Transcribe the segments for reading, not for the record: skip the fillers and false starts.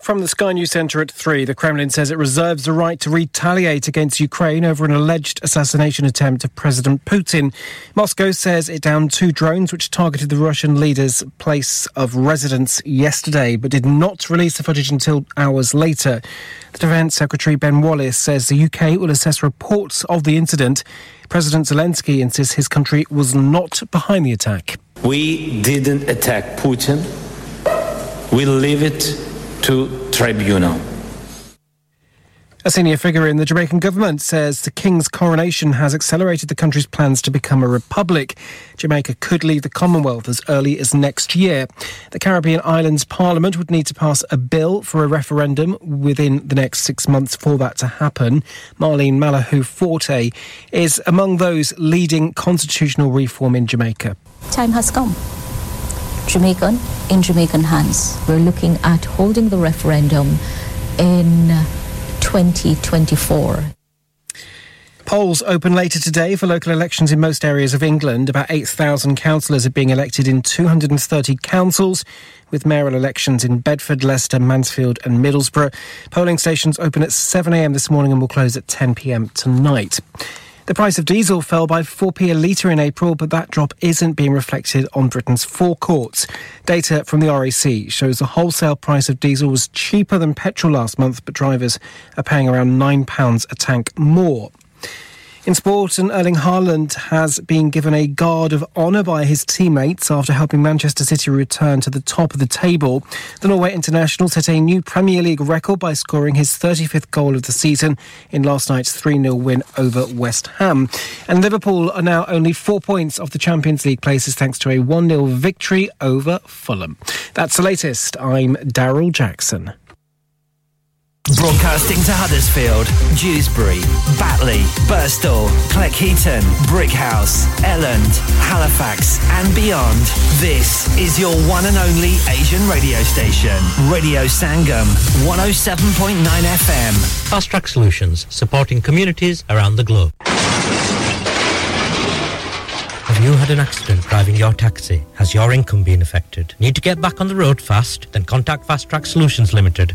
From the Sky News Centre at 3, the Kremlin says it reserves the right to retaliate against Ukraine over an alleged assassination attempt of President Putin. Moscow says it downed 2 drones which targeted the Russian leader's place of residence yesterday, but did not release the footage until hours later. The Defence Secretary Ben Wallace says the UK will assess reports of the incident. President Zelensky insists his country was not behind the attack. We didn't attack Putin. We leave it to tribunal. A senior figure in the Jamaican government says the King's coronation has accelerated the country's plans to become a republic. Jamaica could leave the Commonwealth as early as next year. The Caribbean Islands Parliament would need to pass a bill for a referendum within the next 6 months for that to happen. Marlene Malahou-Forte is among those leading constitutional reform in Jamaica. Time has come. Jamaican in Jamaican hands. We're looking at holding the referendum in 2024. Polls open later today for local elections in most areas of England. About 8,000 councillors are being elected in 230 councils, with mayoral elections in Bedford, Leicester, Mansfield and Middlesbrough. Polling stations open at 7 a.m. this morning and will close at 10 p.m. tonight. The price of diesel fell by 4p a litre in April, but that drop isn't being reflected on Britain's forecourts. Data from the RAC shows the wholesale price of diesel was cheaper than petrol last month, but drivers are paying around £9 a tank more. In sport, Erling Haaland has been given a guard of honour by his teammates after helping Manchester City return to the top of the table. The Norway international set a new Premier League record by scoring his 35th goal of the season in last night's 3-0 win over West Ham. And Liverpool are now only 4 points off the Champions League places thanks to a 1-0 victory over Fulham. That's the latest. I'm Daryl Jackson. Broadcasting to Huddersfield, Dewsbury, Batley, Birstall, Cleckheaton, Brickhouse, Elland, Halifax and beyond. This is your one and only Asian radio station. Radio Sangam, 107.9 FM. Fast Track Solutions, supporting communities around the globe. Have you had an accident driving your taxi? Has your income been affected? Need to get back on the road fast? Then contact Fast Track Solutions Limited,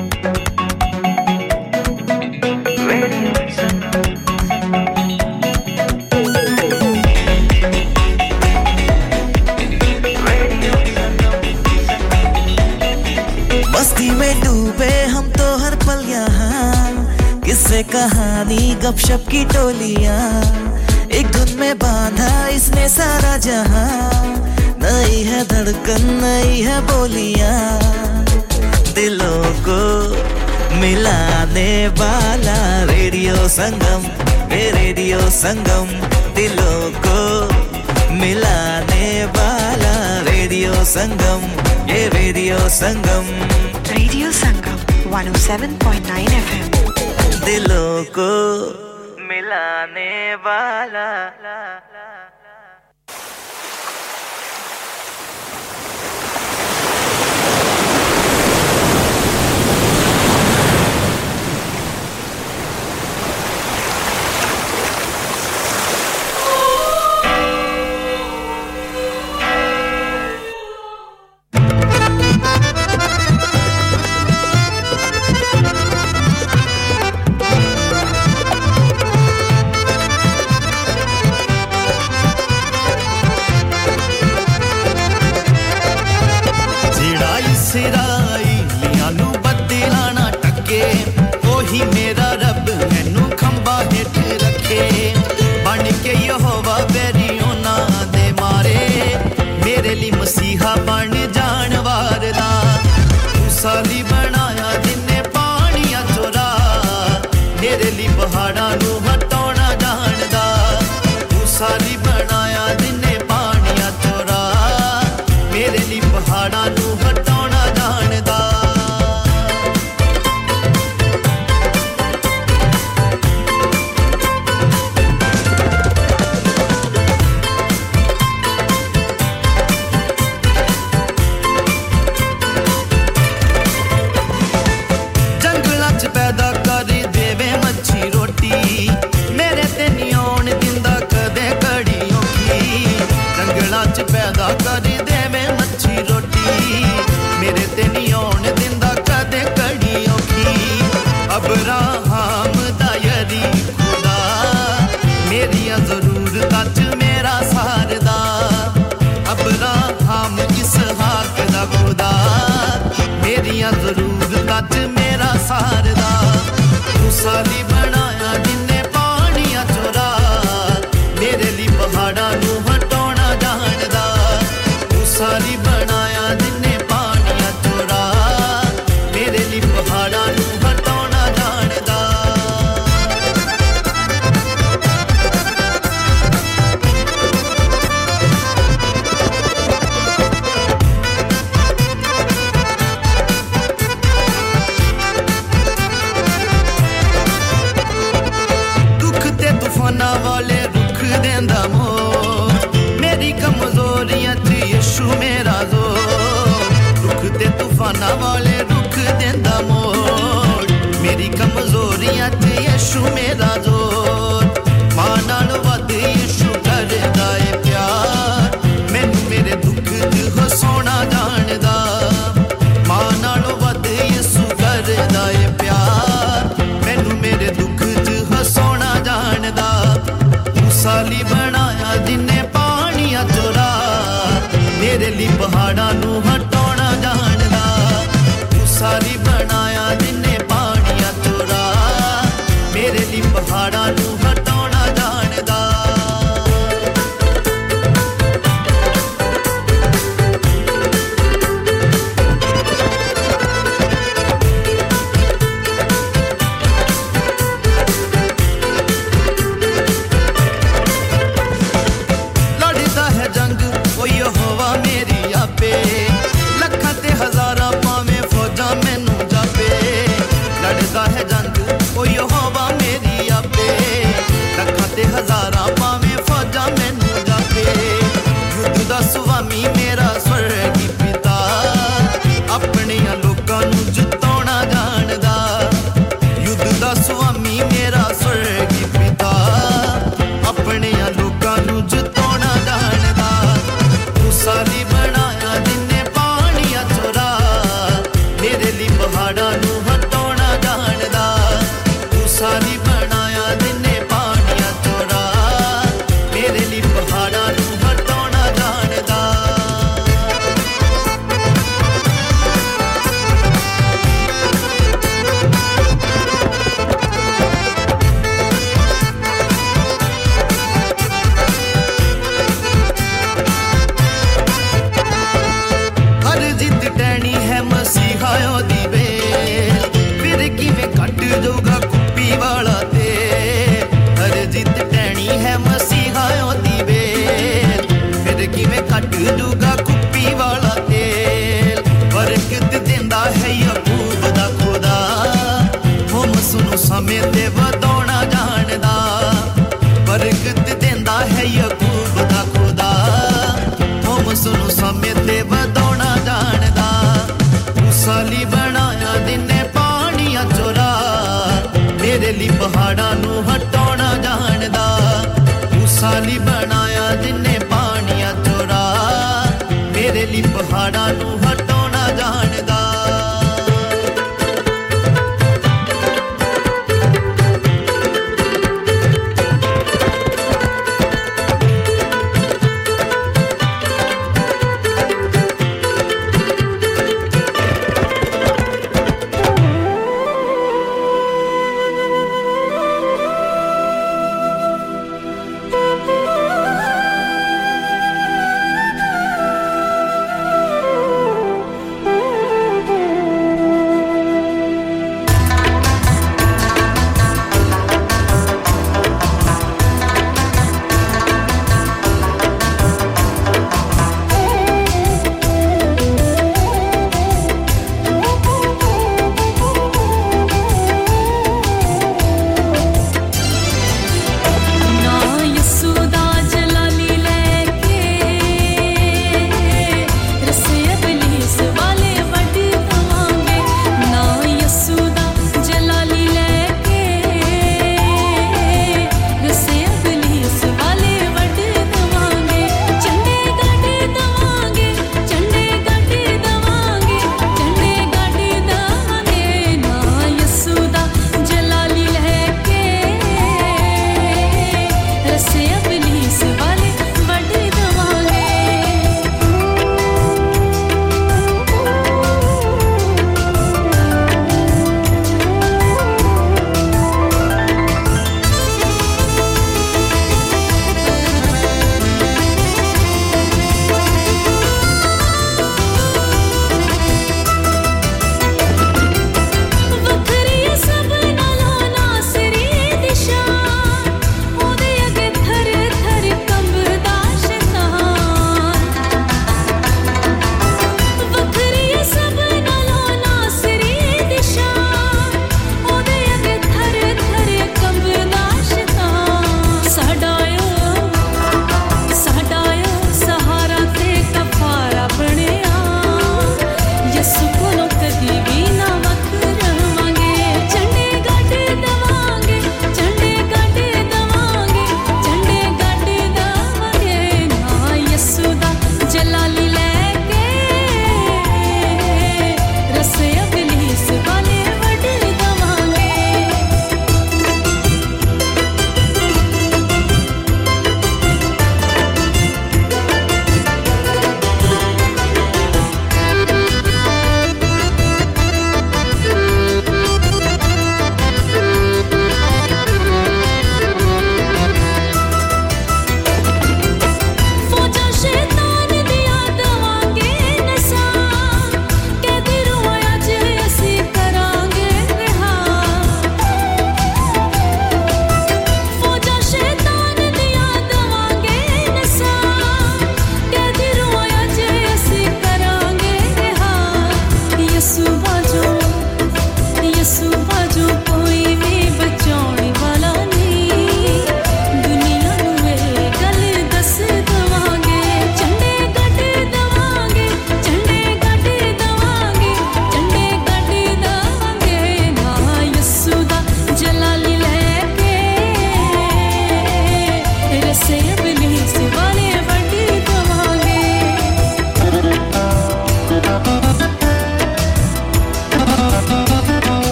कहानी गपशप की टोलियां एक धुन में बांधा इसने सारा जहां नई है धड़कन नई है बोलियां दिलों को मिलाने वाला रेडियो संगम दिलों को मिलाने वाला ये रेडियो संगम 107.9 FM दिलों को मिलाने वाला Hey,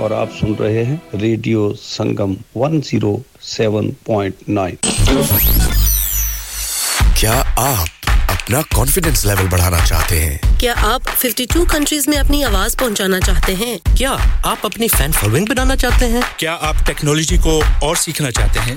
और आप सुन रहे हैं रेडियो संगम 107.9. क्या आप अपना कॉन्फिडेंस लेवल बढ़ाना चाहते हैं? क्या आप 52 कंट्रीज में अपनी आवाज पहुंचाना चाहते हैं? क्या आप अपनी फैन फॉलोइंग बनाना चाहते हैं? क्या आप टेक्नोलॉजी को और सीखना चाहते हैं?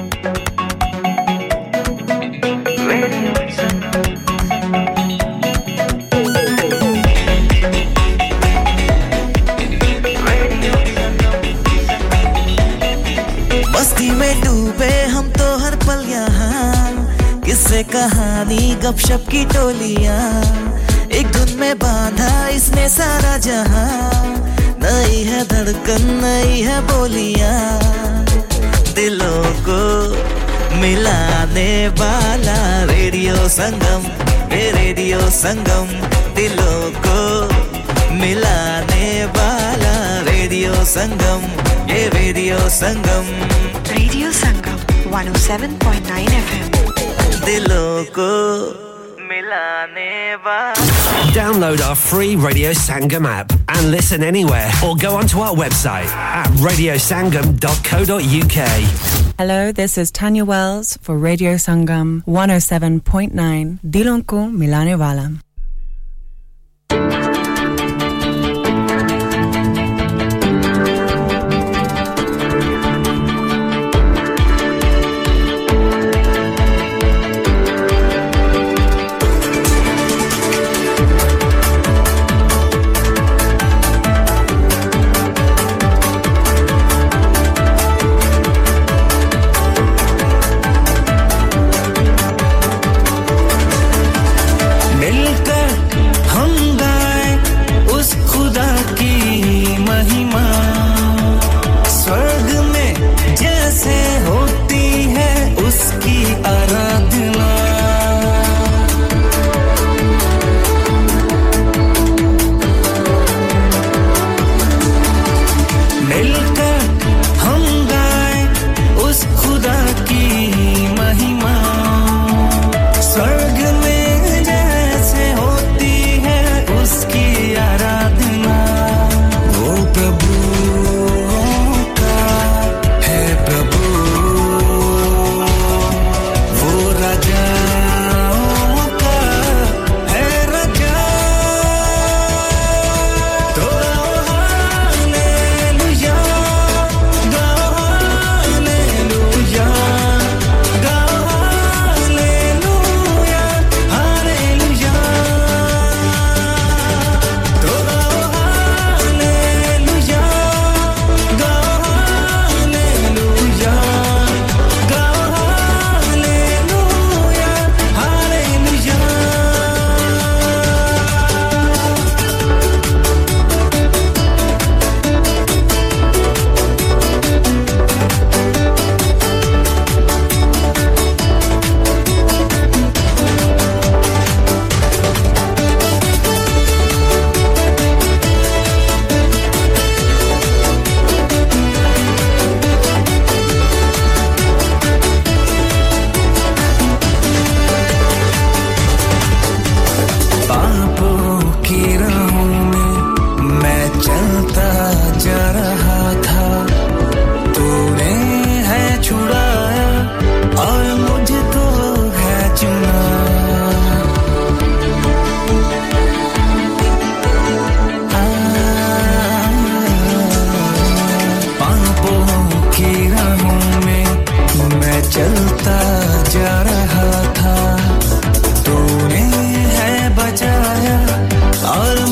से कहानी गपशप की टोलियां एक धुन में बांधा इसने सारा जहां नई है धड़कन नई है बोलियां दिलों को मिलाने वाला रेडियो संगम दिलों को मिलाने वाला रेडियो संगम 107.9 FM दिलों को मिलाने वाला Download our free Radio Sangam app and listen anywhere or go onto our website at radiosangam.co.uk. Hello, this is Tanya Wells for Radio Sangam 107.9 Dilon ko milane wala.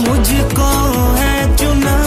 मुझको है चुना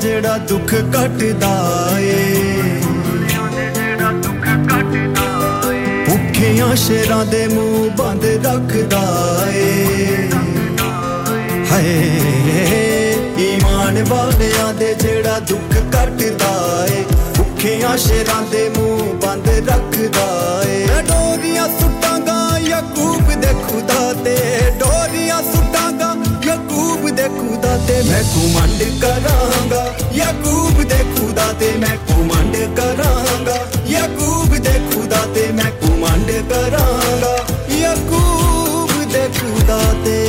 जेड़ा दुख कटदा ए भुखियां शेरां दे मुंह बंद रखदा ए हाय ईमान वालेयां दे जेड़ा दुख कटदा ए भुखियां शेरां दे मुंह बंद रखदा ए मैं डोरियां सुटांगा याकूब दे खुदा ते डोरियां सुटांगा याकूब दे खुदा ते मैं घुमंड करांगा याकूब दे खुदा ते मैं घुमंड करांगा याकूब दे खुदा ते मैं घुमंड करांगा याकूब दे खुदा ते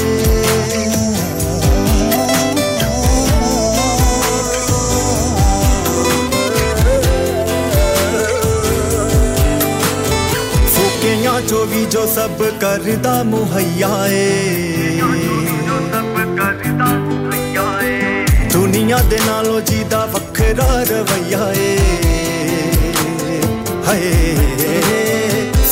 जो भी जो सब करदा मुहैया ए दुनिया दे नालों जीदा वखरा रवैया ए हाय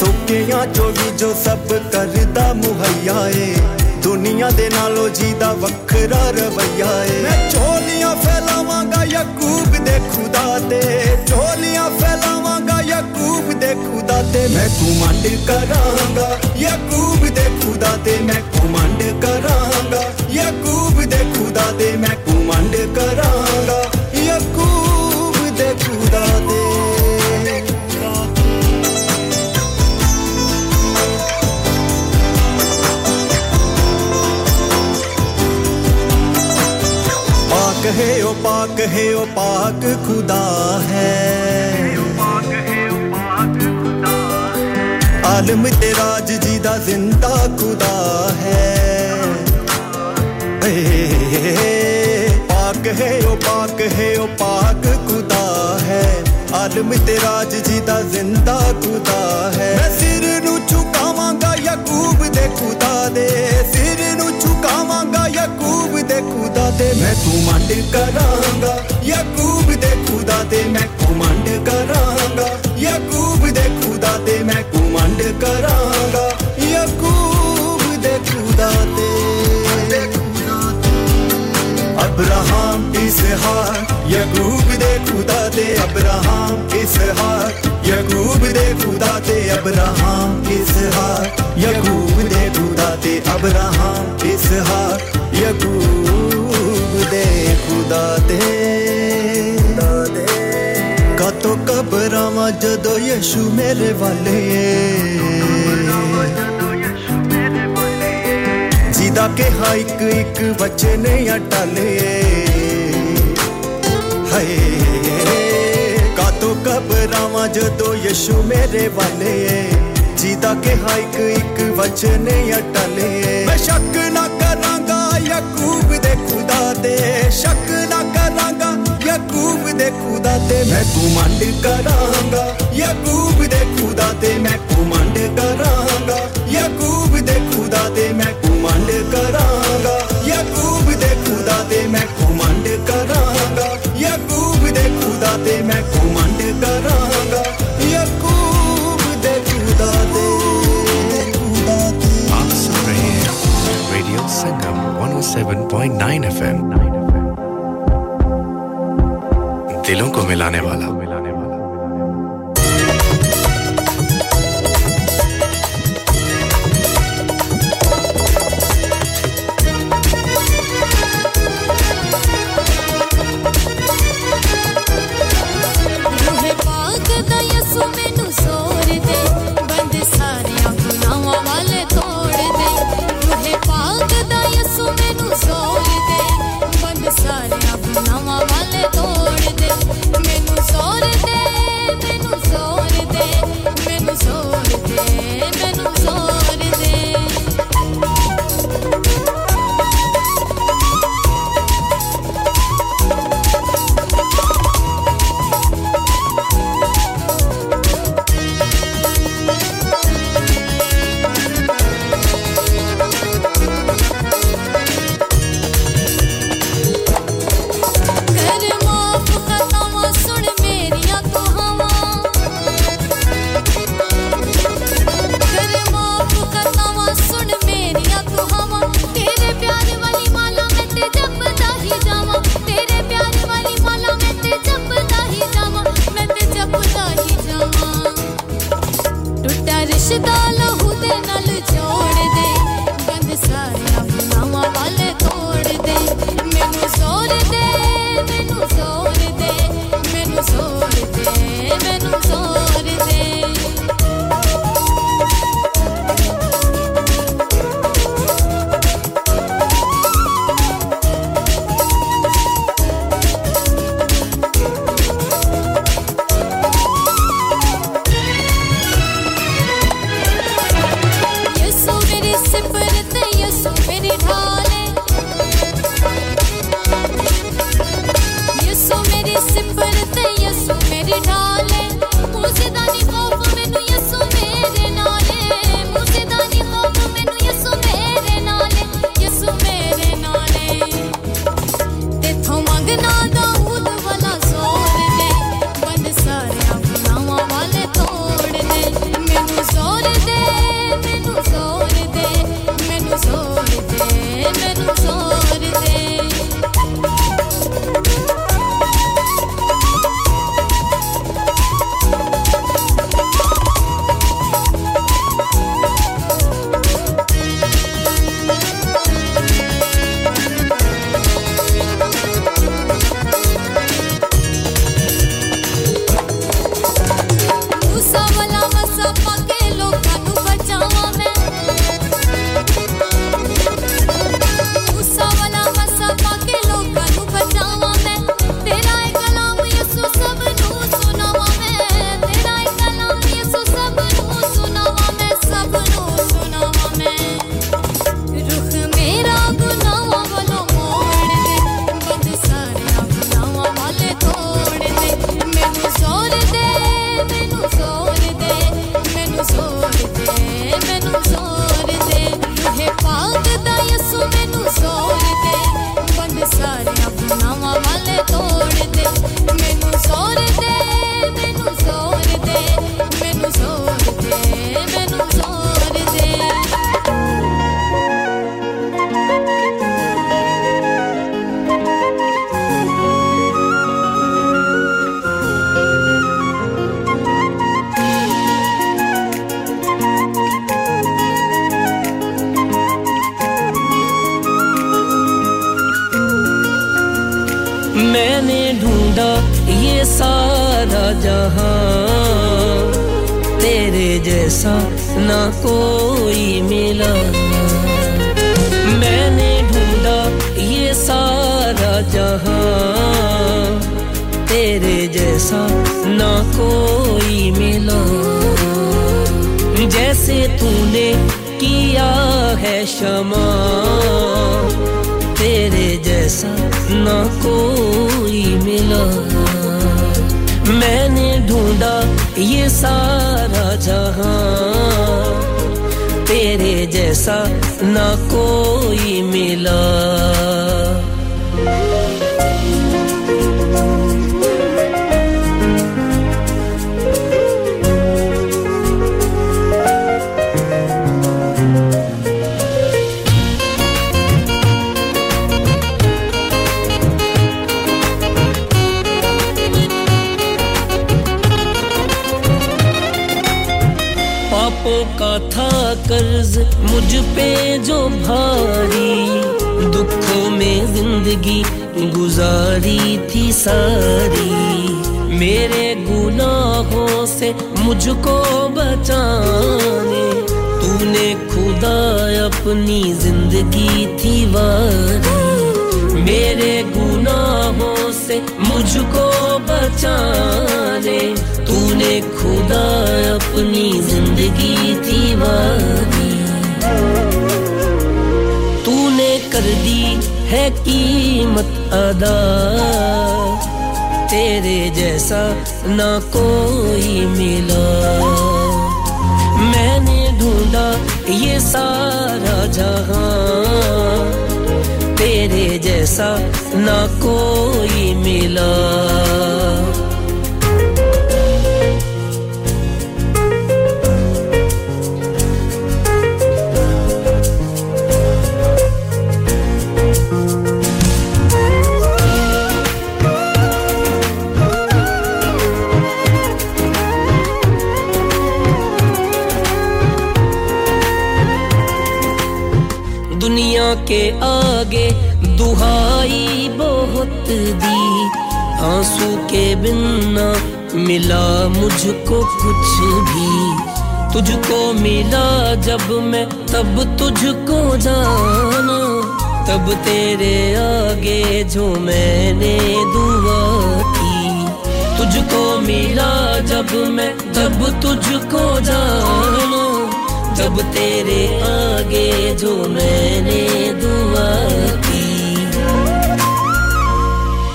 सोकियां जो भी जो सब करदा मुहैया ए दुनिया दे नालों जीदा वखरा रवैया ए मैं झोलियां फैलावांगा याकूब दे खुदा ते झोलियां फैलावांगा याकूब दे खुदा ते मैं घुमंड करांगा याकूब दे खुदा ते मैं घुमंड करांगा याकूब दे खुदा ते मैं घुमंड करांगा याकूब दे खुदा ते पाक है ओ पाक खुदा है आलम ते राज जी दा जिंदा खुदा है पाक है ओ पाक खुदा है आलम ते राज जी दा जिंदा खुदा है मैं सिर नु झुकावांगा याकूब दे खुदा दे सिर नु झुकावांगा याकूब दे खुदा दे मैं घुमंड करांगा याकूब दे खुदा दे मैं घुमंड करांगा याकूब दे खुदा दे मैं घुमंड करांगा याकूब दे खुदा दे अब्राहम इसहाक याकूब दे खुदा दे अब्राहम इसहाक याकूब दे खुदा दे अब्राहम इसहाक याकूब दे खुदा दे अब्राहम इसहाक याकूब दे खुदा दे तो कबरावा जदो यीशु मेरे वाले जिदा के हा एक एक वचन अटाले हाय का तो कबरावा जदो यीशु मेरे वाले जिदा के हा एक एक वचन अटाले मैं शक ना करांगा याकूब दे खुदा दे शक ना करांगा याकूब दे खुदा ते मैं घुमंड करांगा याकूब दे खुदा ते मैं घुमंड करांगा याकूब दे खुदा ते मैं घुमंड करांगा याकूब दे खुदा ते मैं घुमंड करांगा याकूब दे खुदा ते मैं घुमंड करांगा याकूब दे खुदा ते आप सुन रहे हैं रेडियो संगम 107.9 FM दिलों को मिलाने वाला All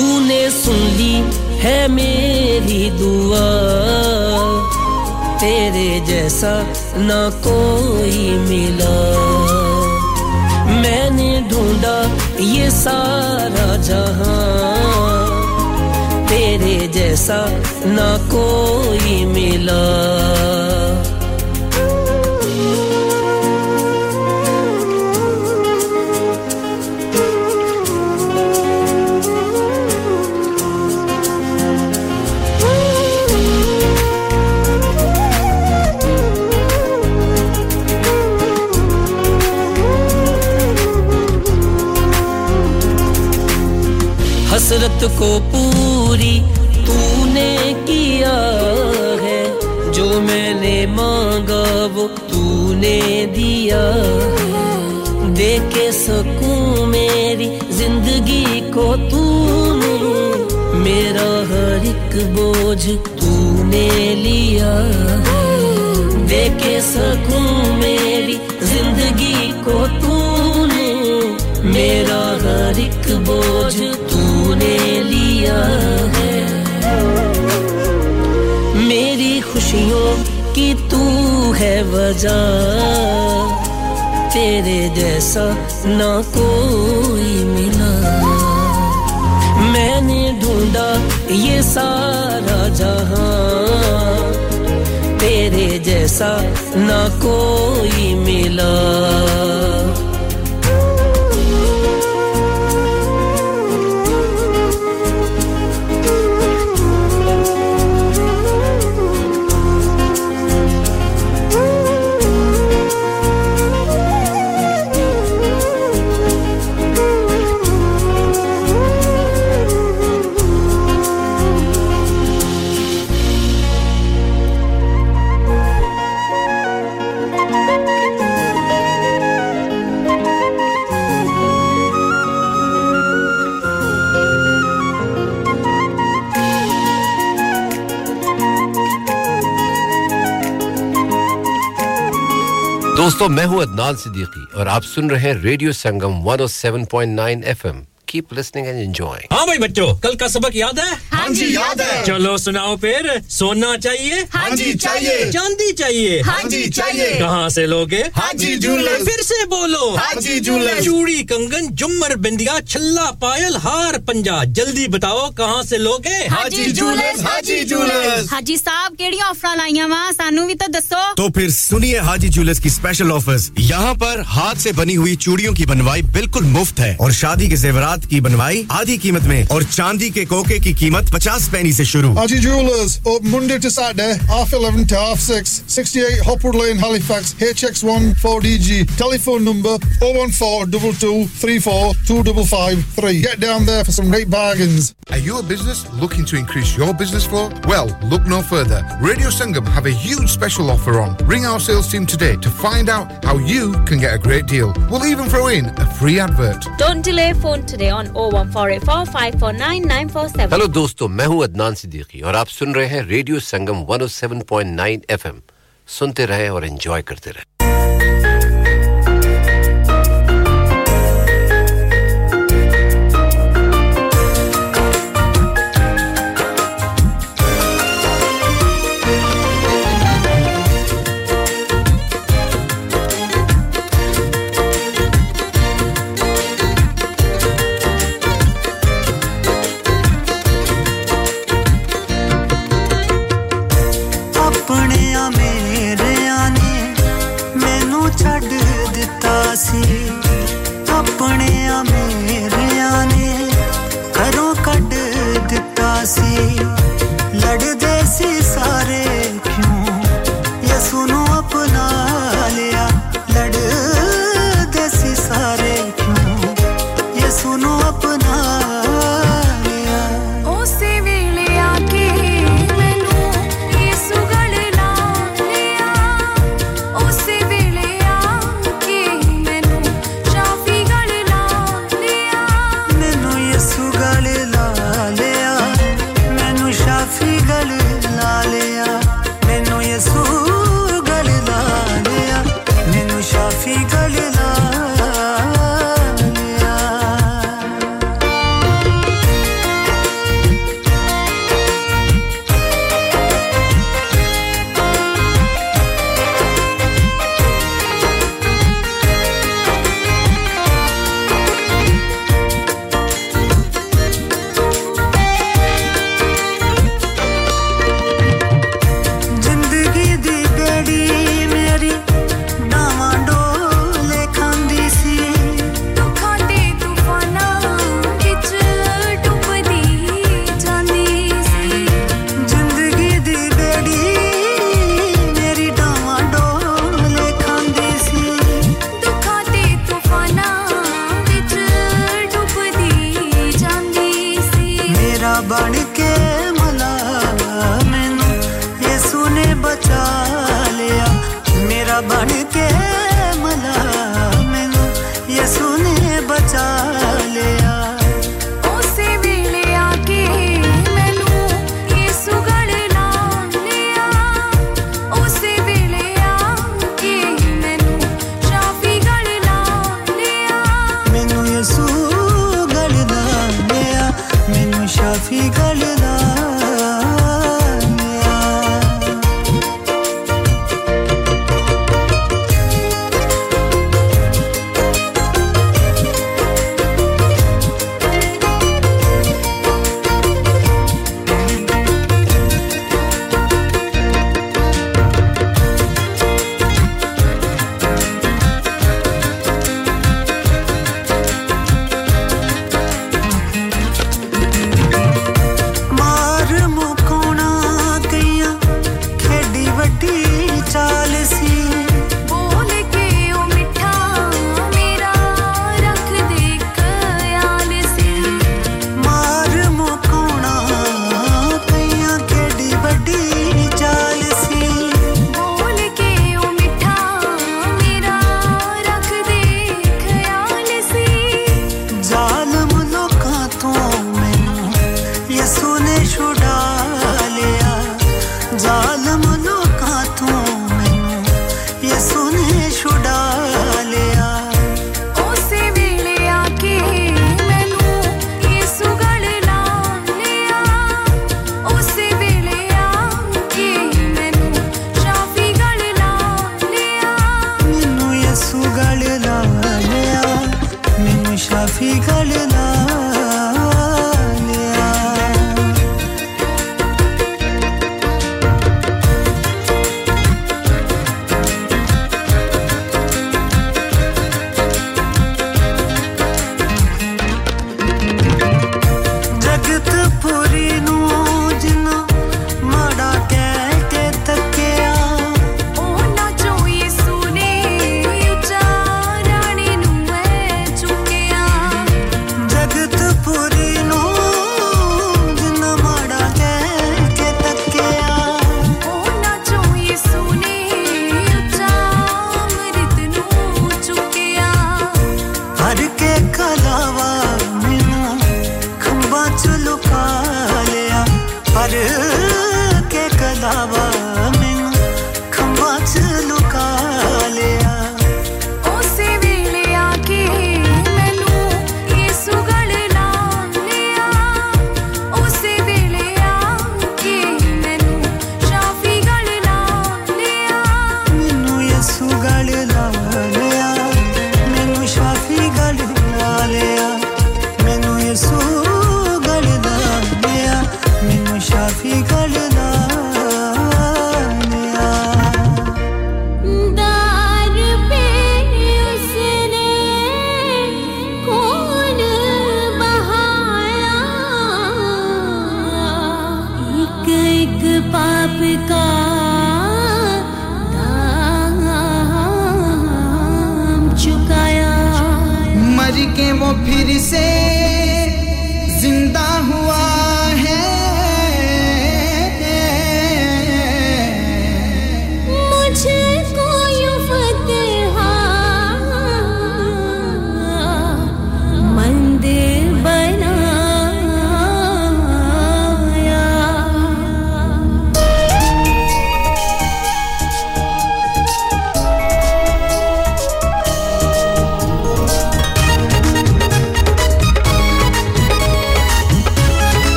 तूने सुन ली है मेरी दुआ तेरे जैसा ना कोई मिला मैंने ढूंढा ये सारा जहां तेरे जैसा ना कोई मिला हसरत को पूरी तूने किया है जो मैंने मांगा वो तूने दिया देखे सकूं मेरी जिंदगी को तूने मेरा हर एक बोझ तूने लिया देखे सकूं मेरी जिंदगी को तूने मेरा हर एक बोझ तूने लिया है मेरी खुशियों की तू है वजह तेरे जैसा ना कोई मिला मैंने ढूंढा ये सारा जहां तेरे जैसा ना कोई मिला दोस्तों मैं हूं अदनान सिद्दीकी और आप सुन रहे हैं radio Sangam 107.9 FM keep listening and enjoying हां भाई बच्चों कल का सबक याद है हां जी याद है चलो सुनाओ फिर सोना चाहिए हां जी चाहिए चांदी चाहिए हां जी चाहिए कहां से लोगे हाजी जूलर्स फिर से बोलो हाजी जूलर्स चूड़ी कंगन झुमर बिंदिया छल्ला पायल हार पंजा जल्दी बताओ कहां से लोगे हाजी जूलर्स हाजी जूलर्स हाजी साहब केड़ी ऑफर लाईया वा सानू भी तो दसो तो फिर सुनिए हाजी जूलर्स की स्पेशल ऑफर्स यहां पर हाथ से बनी हुई चूड़ियों की बनवाई बिल्कुल मुफ्त है और शादी के ज़ेवरात की बनवाई आधी कीमत में और चांदी के कोके की कीमत 50 पैसे से शुरू Haji Jewellers open Monday to Saturday half 11 to half 6 68 Hopwood Lane Halifax HX1 4DG telephone number 01422342553 get down there for some great bargains Are you a business looking to increase your business flow? Well, look no further Radio Sangam have a huge special offer on ring our sales team today to find out how you can get a great deal we'll even throw in a free advert Don't delay phone today on 01484549947 Hello dosto main hu Adnaan Siddiqui aur aap sun rahe hain Radio Sangam 107.9 FM sunte rahe aur enjoy karte rahe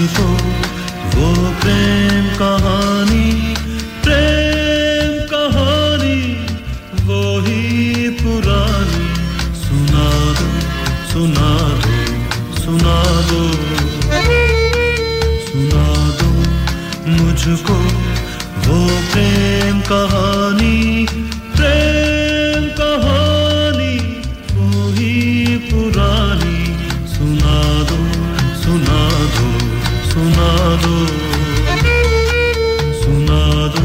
मुझको वो प्रेम कहानी वो ही पुरानी सुना दो सुना दो सुना दो सुना दो मुझको वो प्रेम कहानी वो ही पुरानी सुना दो सुना दो सुना दो सुना दो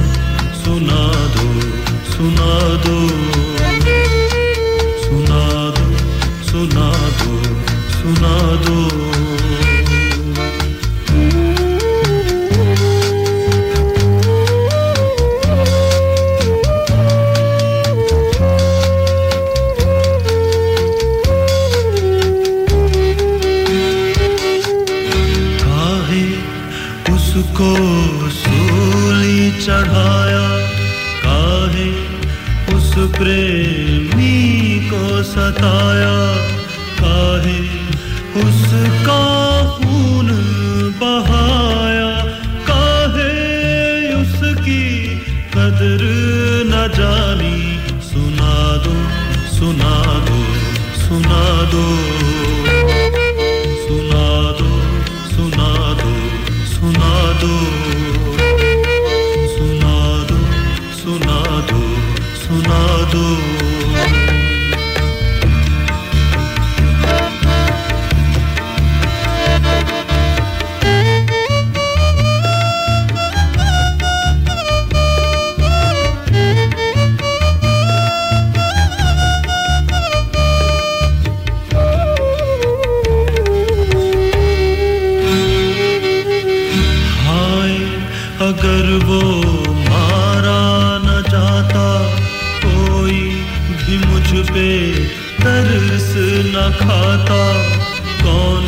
सुना दो सुना दो सुना दो सुना दो सुना दो को सूली चढ़ाया काहे उस प्रेमी को सताया काहे उसका खून बहाया काहे उसकी कदर न जानी सुना दो सुना दो सुना दो सुना दो सुना दो सुना दो सुना दो सुना दो तरस न खाता कौन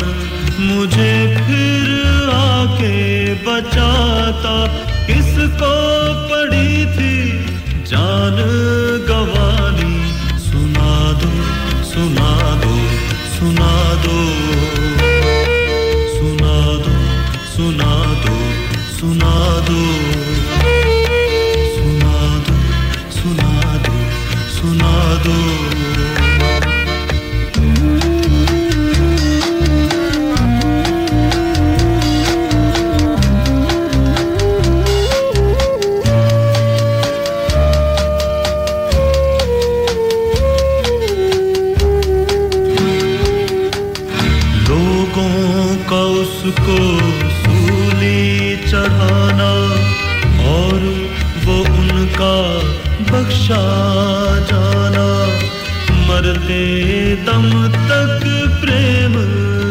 मुझे फिर आके बचाता किसको पड़ी थी जान गंवानी सुना दो सुना दो सुना दो सुना दो सुना दो सुना दो सुना दो सुना दो सुना दो को सूली चढ़ाना और वो उनका बख्शा जाना मरते दम तक प्रेम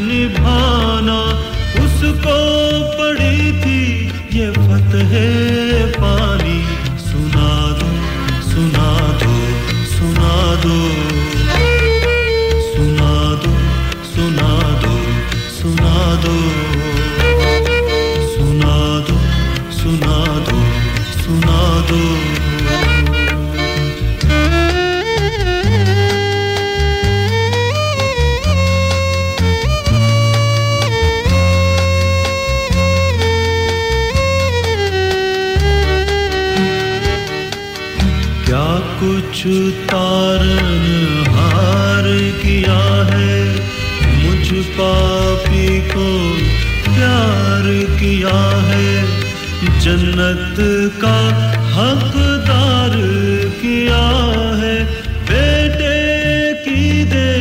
निभाना उसको पड़ी थी ये फतह पानी सुना दो सुना दो सुना दो सुना दो सुना दो सुना दो क्या कुछ तारन हार किया है मुझ पापी को प्यार किया है जन्नत का हकदार किया है बेटे की दे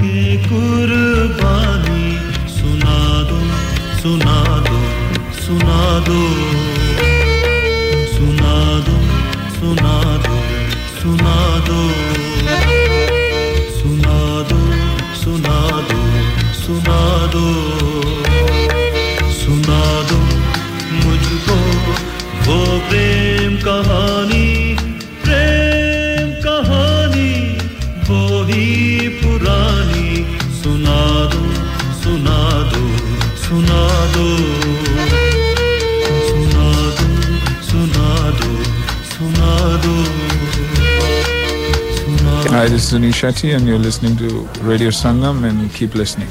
के कुर्बानी सुना दो सुना दो सुना दो सुना दो सुना दो सुना दो सुना दो सुना दो सुना दो सुना दो मुझको वो प्रेम कहानी वो ही पुरानी सुना दो सुना दो सुना दो सुना दो सुना दो सुना दो Hi, this is Anish Shetty and you're listening to Radio Sangam and keep listening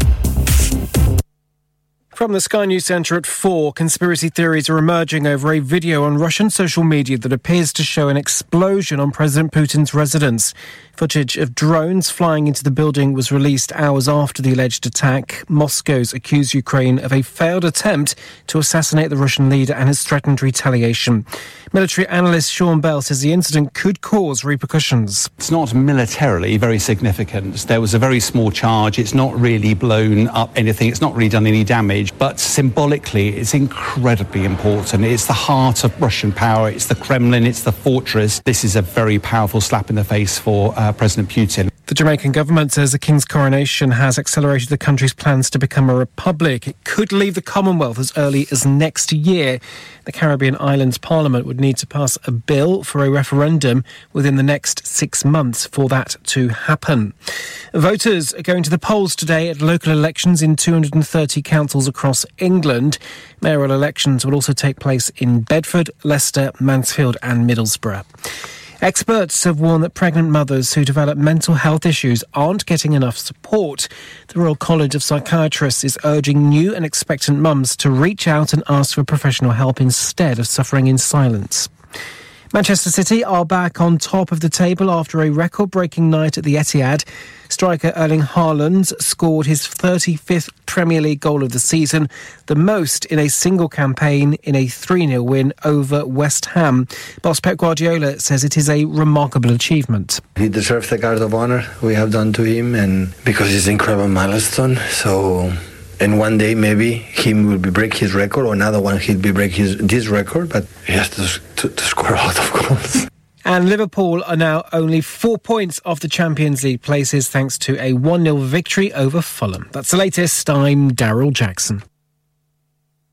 From the Sky News Centre at 4, conspiracy theories are emerging over a video on Russian social media that appears to show an explosion on President Putin's residence. Footage of drones flying into the building was released hours after the alleged attack. Moscow's accused Ukraine of a failed attempt to assassinate the Russian leader and has threatened retaliation. Military analyst Sean Bell says the incident could cause repercussions. It's not militarily very significant. There was a very small charge. It's not really blown up anything. It's not really done any damage. But symbolically, it's incredibly important. It's the heart of Russian power. It's the Kremlin. It's the fortress. This is a very powerful slap in the face for President Putin. The Jamaican government says the King's coronation has accelerated the country's plans to become a republic. It could leave the Commonwealth as early as next year. The Caribbean Islands Parliament would need to pass a bill for a referendum within the next 6 months for that to happen. Voters are going to the polls today at local elections in 230 councils across England. Mayoral elections will also take place in Bedford, Leicester, Mansfield and Middlesbrough. Experts have warned that pregnant mothers who develop mental health issues aren't getting enough support. The Royal College of Psychiatrists is urging new and expectant mums to reach out and ask for professional help instead of suffering in silence. Manchester City are back on top of the table after a record-breaking night at the Etihad. Striker Erling Haaland scored his 35th Premier League goal of the season, the most in a single campaign in a 3-0 win over West Ham. Boss Pep Guardiola says it is a remarkable achievement. He deserves the guard of honour we have done to him, and because it's an incredible milestone, so... And one day maybe he will break his record, or another one he'll be break this record, but he has to score a lot of goals. And Liverpool are now only 4 points off the Champions League places thanks to a 1-0 victory over Fulham. That's the latest. I'm Daryl Jackson.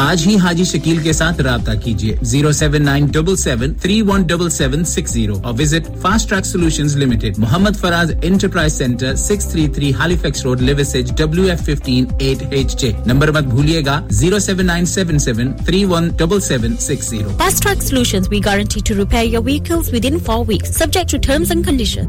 आज ही हाजी शकील के साथ राबता कीजिए 07977317760 और visit fast track solutions limited Mohammad Faraz enterprise centre 633 Halifax road Liversedge WF15 8HJ number मत भूलिएगा 07977317760 fast track solutions we guarantee to repair your vehicles within 4 weeks subject to terms and conditions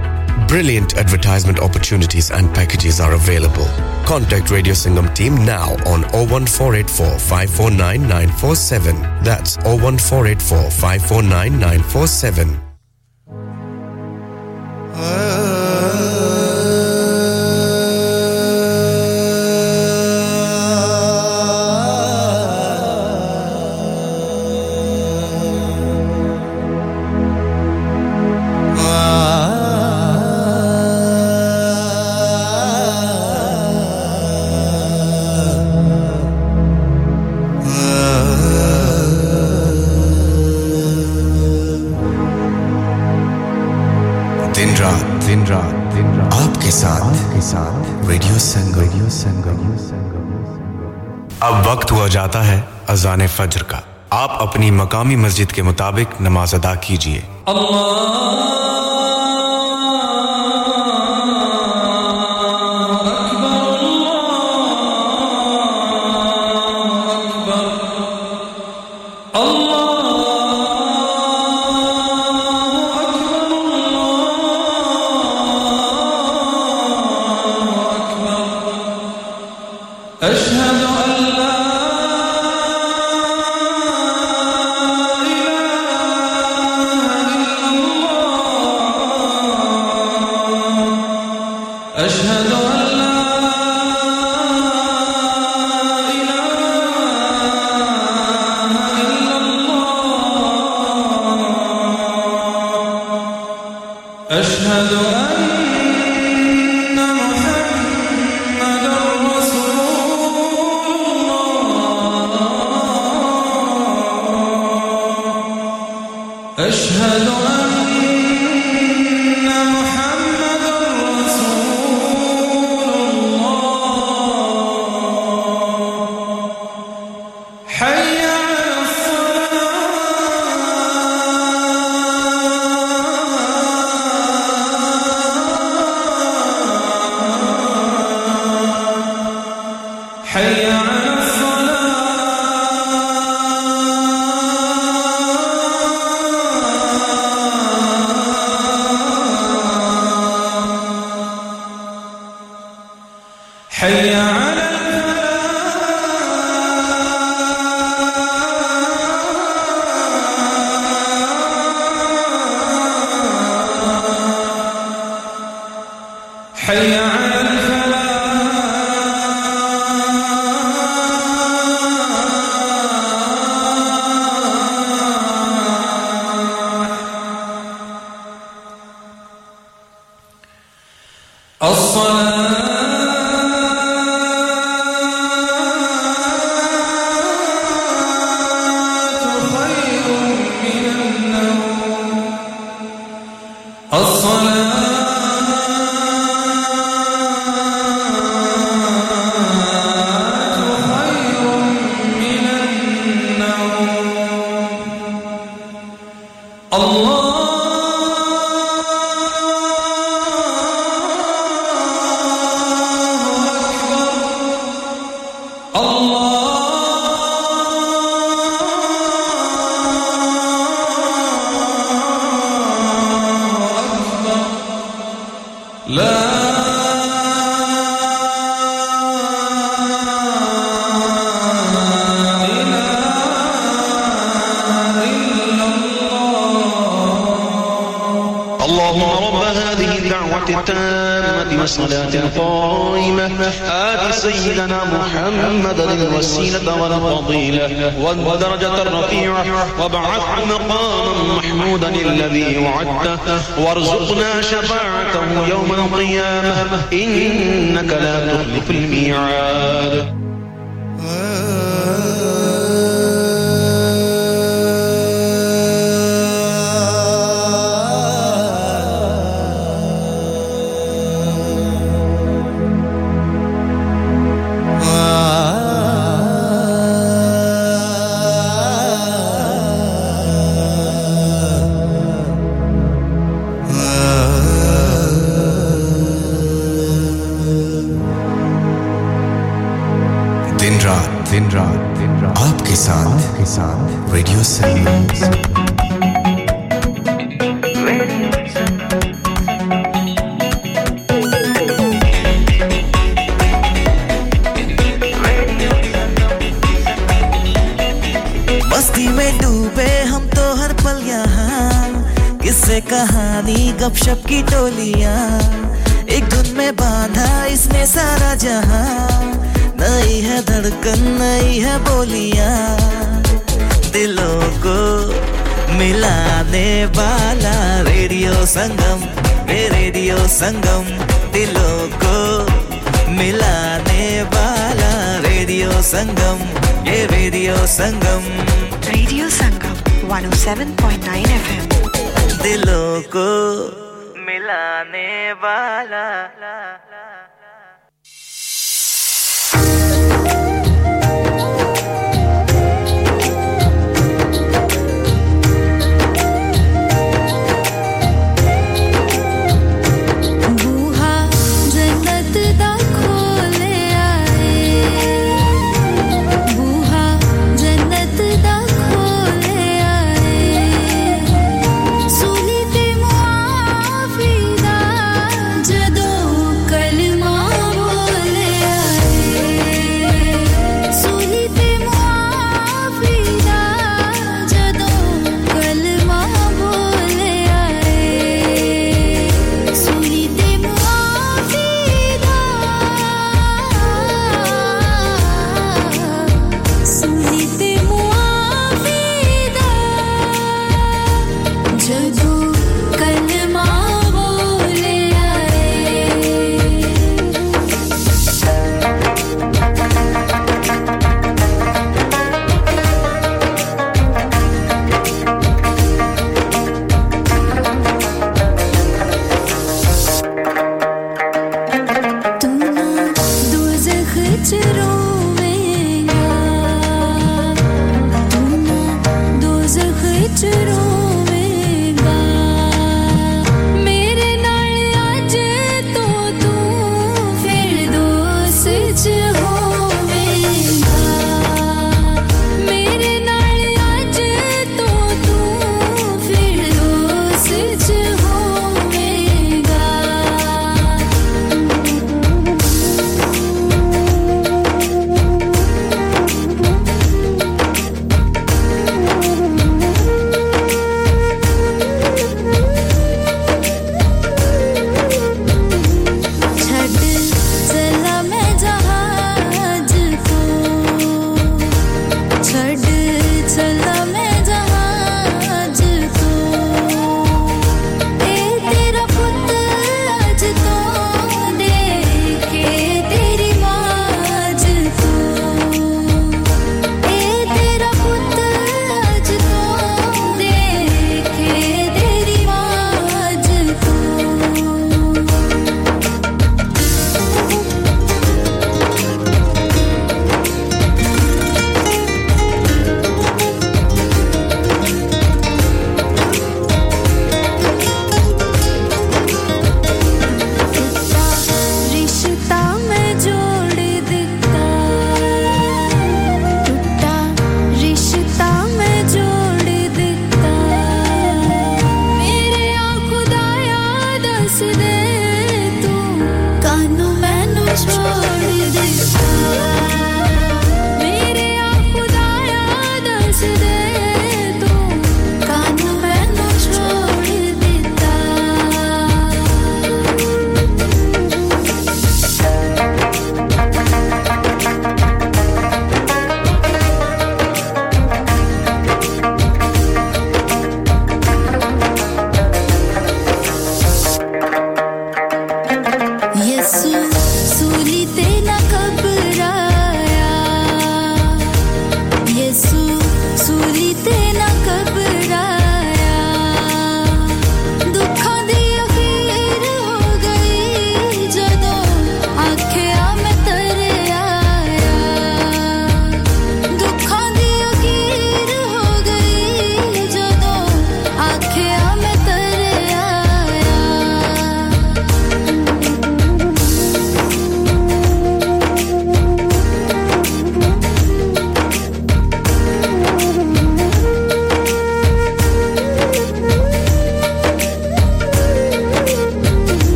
Brilliant advertisement opportunities and packages are available. Contact Radio Sangam team now on 01484 549 947. That's 01484 549 947. अब वक्त हुआ जाता है अज़ान फज्र का आप अपनी मकामी मस्जिद के मुताबिक नमाज अदा कीजिए अल्लाह أشهد أن لا والدرجة الرفيعة وابعث مقاما محمودا الذي وعدته وارزقنا شفاعته يوم القيامة إنك لا تخلف الميعاد संगम दिलों को मिलाने वाला रेडियो संगम ये रेडियो संगम 107.9 FM दिलों को मिलाने वाला Kalima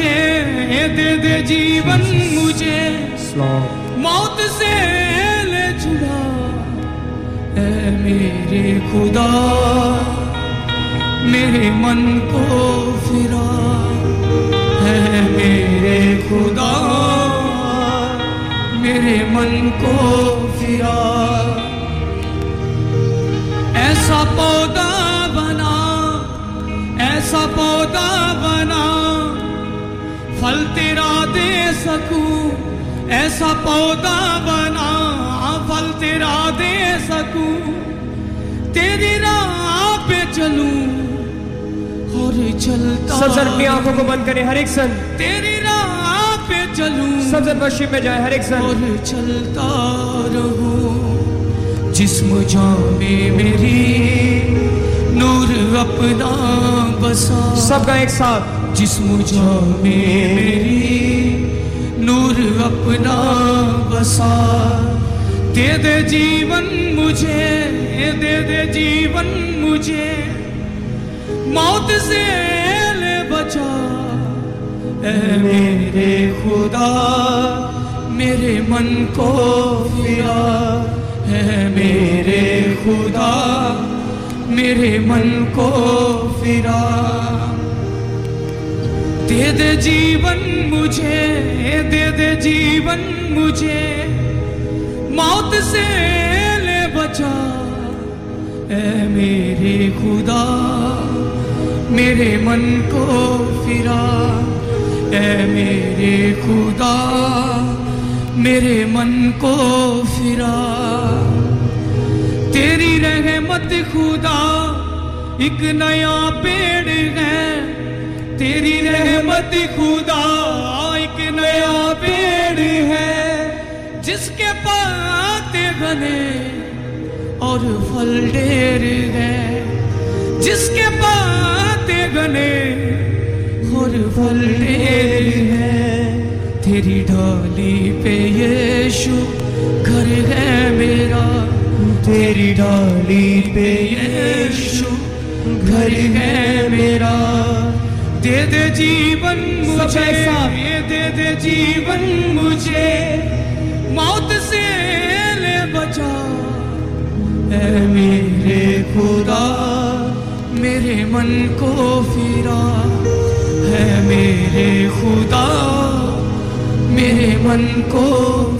मुझे दे दे जीवन मुझे मौत से ले छुड़ा ऐ मेरे खुदा मेरे मन को फिरा ऐ मेरे खुदा मेरे मन को फिरा ऐसा पौधा बना ऐसा पौधा बना फल तेरा दे सकूं ऐसा पौधा बना फल तेरा दे सकूं तेरी राह पे चलूं और चलता सब सर की आंखों को बंद करें हर एक सन तेरी राह पे चलूं सब सर पश्चिम में जाए हर एक सन और चलता रहूं जिस्म जान में मेरी नूर अपना बसा सबका एक साथ जिस्म जान में मेरी नूर अपना बसा दे दे जीवन मुझे मौत से ले बचा ऐ मेरे खुदा मेरे मन को फिरा ऐ मेरे खुदा मेरे मन को फिरा दे दे जीवन मुझे मौत से ले बचा ऐ मेरे खुदा मेरे मन को फिरा ऐ मेरे खुदा मेरे मन को फिरा तेरी रहमत खुदा एक नया पेड़ है तेरी रहमत खुदा एक नया पेड़ है जिसके पत्ते घने और फल ढेर हैं जिसके पत्ते घने और फल ढेर हैं तेरी डाली पे यीशु घर है मेरा तेरी डाली पे यीशु घर है मेरा दे जीवन मुझे दे जीवन मुझे मौत से ले बचा ऐ मेरे खुदा मेरे मन को फिरा ऐ मेरे खुदा मेरे मन को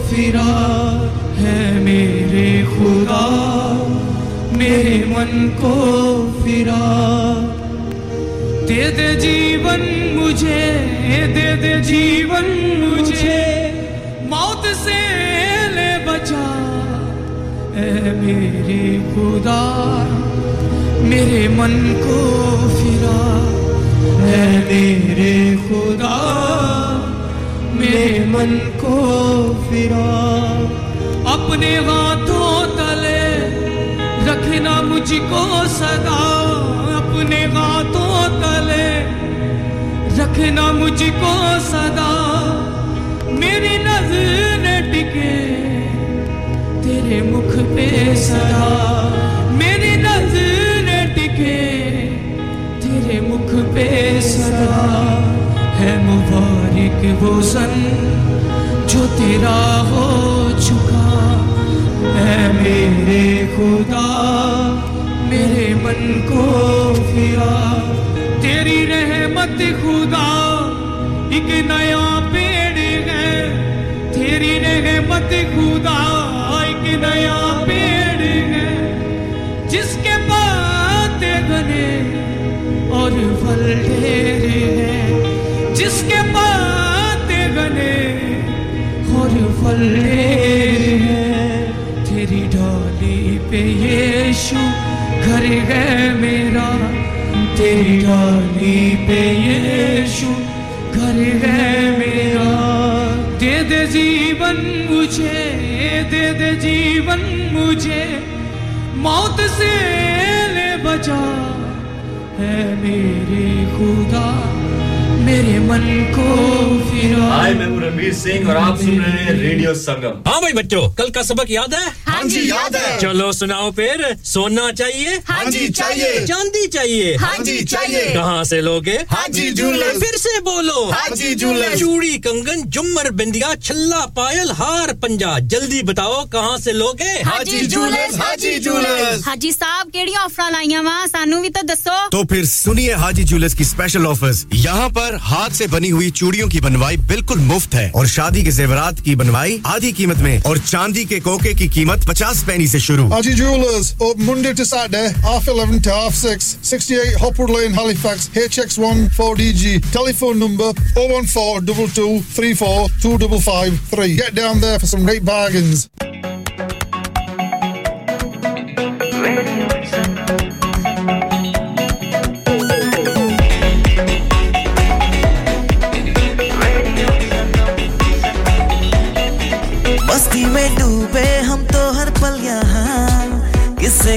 फिरा ऐ मेरे खुदा मेरे मन को फिरा दे दे जीवन मुझे मौत से ले बचा ऐ मेरे खुदा मेरे मन को फिरा ऐ मेरे खुदा मेरे मन को फिरा अपने हाथों तले रखना मुझको सदा अपने हाथों तले रखना मुझको सदा मेरी नज़र टिके तेरे मुख पे सदा मेरी नज़र टिके तेरे मुख पे सदा है मुबारक वो सन जो तेरा हो चुका है मेरे खुदा मेरे मन को फिरा तेरी रहमत खुदा एक नया पेड़ है तेरी रहमत खुदा एक नया पेड़ है जिसके पत्ते घने और फल ढेर हैं जिसके पत्ते घने और फल ढेर हैं तेरी डाली पे यीशु घर है मेरा तेरी डाली पे यीशु घर है मेरा दे दे जीवन मुझे मौत से ले बचा है मेरे खुदा मेरे मन को फिरा आई मैं रमीज सिंह और आप सुन रहे हैं रेडियो संगम हां भाई बच्चों कल का सबक याद है हाँ जी याद है। चलो सुनाओ फिर, सोना चाहिए? हाँ जी चाहिए। चांदी चाहिए? हाँ जी चाहिए। कहाँ से लोगे? हाजी जूलर्स। फिर से बोलो, हाजी जूलर्स। चूड़ी कंगन झुमर बिंदिया छल्ला पायल हार पंजा, जल्दी बताओ कहाँ से लोगे? हाजी जूलर्स। हाजी जूलर्स। हाजी साहब केड़ी ऑफर लाईया वा सानू भी तो दसो। तो फिर सुनिए हाजी जूलर्स की स्पेशल ऑफर्स। यहाँ पर हाथ से बनी हुई चूड़ियों की बनवाई बिल्कुल मुफ्त है और शादी के जेवरात की बनवाई आधी कीमत में और चांदी के कोके की कीमत 50 पैनी से शुरू। Haji Jewellers, open Monday to Saturday, half 11 to half 6, 68 Hopwood Lane, Halifax, HX1 4DG. Telephone number 01422342553. Get down there for some great bargains. से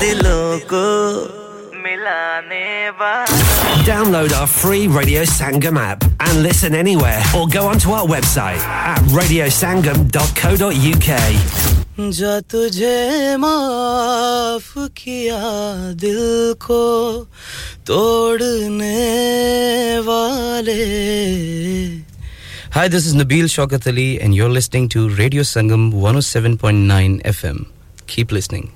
Dilon ko milane va. Download our free Radio Sangam app and listen anywhere or go onto our website at radiosangam.co.uk. Jo tujhe maaf kiya dil ko todne wale. Hi, this is Nabil Shokatali and you're listening to Radio Sangam 107.9 FM. Keep listening.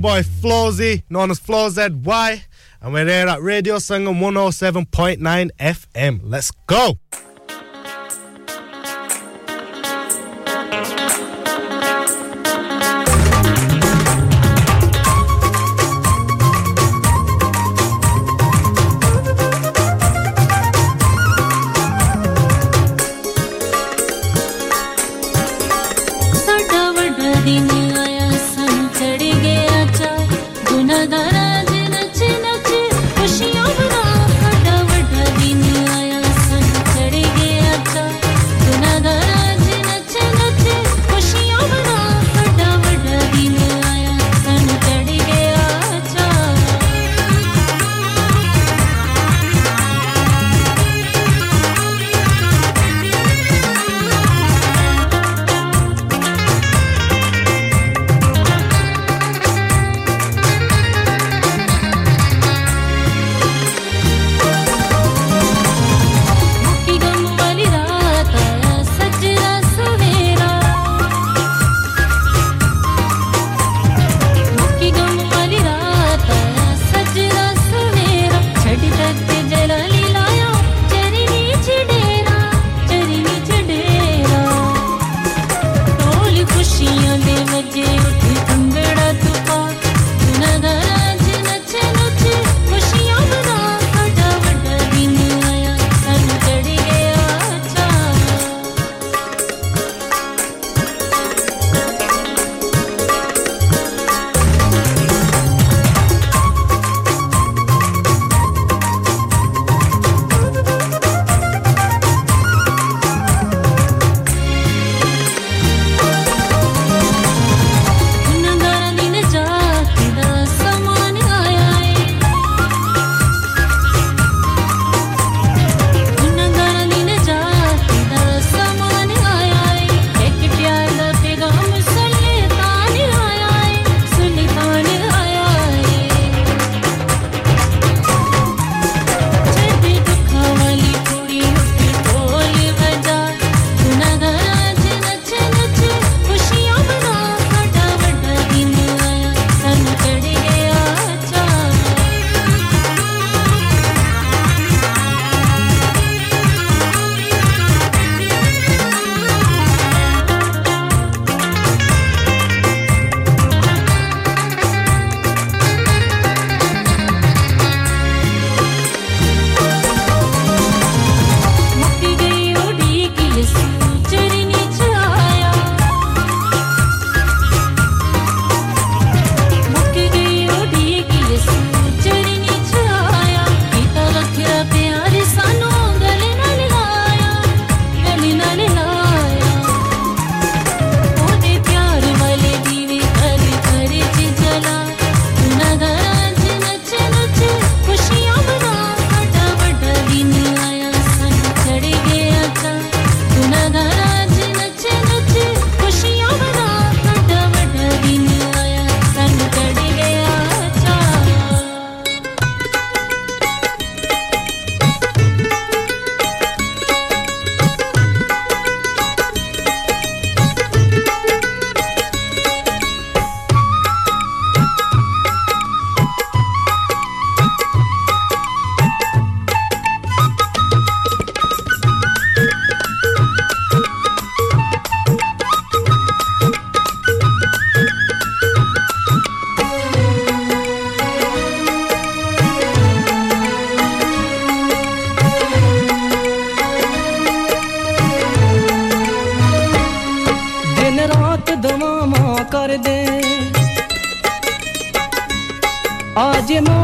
Boy Flawsy, known as Flaw ZY, and we're here at Radio Sangam 107.9 FM. Let's go! Today